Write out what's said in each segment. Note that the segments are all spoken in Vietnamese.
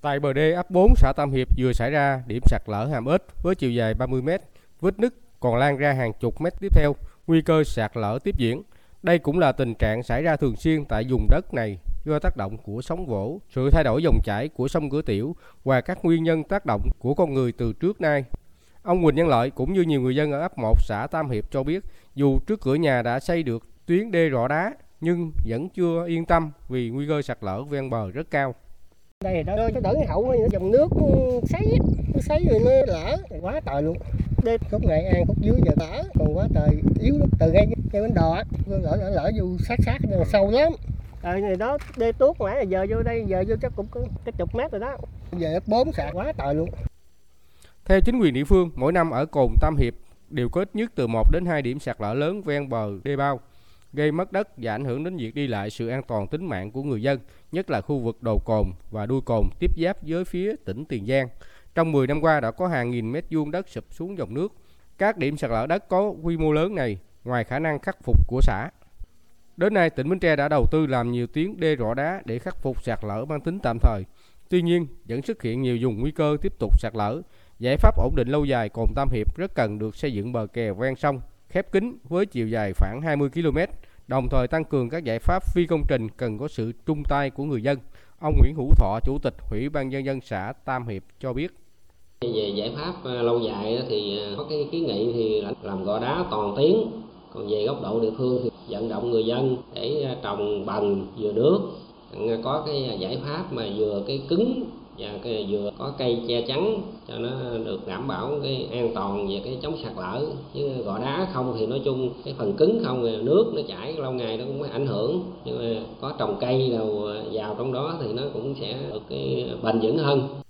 Tại bờ đê ấp 4 xã Tam Hiệp vừa xảy ra điểm sạt lở hàm ếch với chiều dài 30 m, vết nứt còn lan ra hàng chục mét tiếp theo, nguy cơ sạt lở tiếp diễn. Đây cũng là tình trạng xảy ra thường xuyên tại vùng đất này do tác động của sóng vỗ, sự thay đổi dòng chảy của sông Cửa Tiểu và các nguyên nhân tác động của con người từ trước nay. Ông Quỳnh Nhân Lợi cũng như nhiều người dân ở ấp 1 xã Tam Hiệp cho biết, dù trước cửa nhà đã xây được tuyến đê rọ đá nhưng vẫn chưa yên tâm vì nguy cơ sạt lở ven bờ rất cao. Đây thì nó đỡ hậu, dòng nước sấy rồi nó lở, quá trời luôn. Đê khúc này an, khúc dưới giờ lở, còn quá trời yếu lắm. Từ ngay cái bến đò, lở vô sát nhưng mà sâu lắm. Trời này đó, đê tuốt ngoài giờ vô đây, giờ vô chắc cũng cái chục mét rồi đó. Giờ bốn sạt quá trời luôn. Theo chính quyền địa phương, mỗi năm ở Cồn Tam Hiệp đều có ít nhất từ 1 đến 2 điểm sạt lở lớn ven bờ đê bao, gây mất đất và ảnh hưởng đến việc đi lại, sự an toàn tính mạng của người dân, nhất là khu vực đầu cồn và đuôi cồn tiếp giáp với phía tỉnh Tiền Giang. Trong 10 năm qua đã có hàng nghìn mét vuông đất sụp xuống dòng nước. Các điểm sạt lở đất có quy mô lớn này ngoài khả năng khắc phục của xã. Đến nay, tỉnh Bến Tre đã đầu tư làm nhiều tuyến đê rọ đá để khắc phục sạt lở mang tính tạm thời. Tuy nhiên, vẫn xuất hiện nhiều vùng nguy cơ tiếp tục sạt lở. Giải pháp ổn định lâu dài Cồn Tam Hiệp rất cần được xây dựng bờ kè ven sông khép kín với chiều dài khoảng 20 km, đồng thời tăng cường các giải pháp phi công trình cần có sự chung tay của người dân. Ông Nguyễn Hữu Thọ, Chủ tịch Ủy ban nhân dân xã Tam Hiệp cho biết. Về giải pháp lâu dài thì có cái kiến nghị thì làm rọ đá toàn tuyến, còn về góc độ địa phương thì vận động người dân để trồng bằng vừa nước, có cái giải pháp mà vừa cái cứng và cái vừa có cây che chắn cho nó được đảm bảo cái an toàn về cái chống sạt lở. Chứ rọ đá không thì nói chung cái phần cứng không, nước nó chảy lâu ngày nó cũng ảnh hưởng, nhưng mà có trồng cây đầu vào trong đó thì nó cũng sẽ được cái bền vững hơn.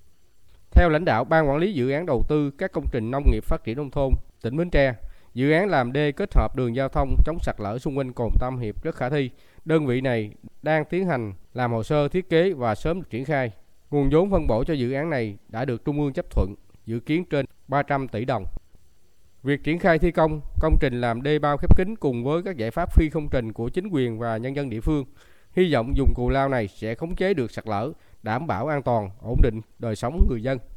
Theo lãnh đạo Ban Quản lý Dự án Đầu tư các công trình nông nghiệp phát triển nông thôn tỉnh Bến Tre, dự án làm đê kết hợp đường giao thông chống sạt lở xung quanh Cồn Tam Hiệp rất khả thi. Đơn vị này đang tiến hành làm hồ sơ thiết kế và sớm triển khai. Nguồn vốn phân bổ cho dự án này đã được Trung ương chấp thuận, dự kiến trên 300 tỷ đồng. Việc triển khai thi công, công trình làm đê bao khép kín cùng với các giải pháp phi công trình của chính quyền và nhân dân địa phương, hy vọng vùng cù lao này sẽ khống chế được sạt lở, đảm bảo an toàn, ổn định đời sống người dân.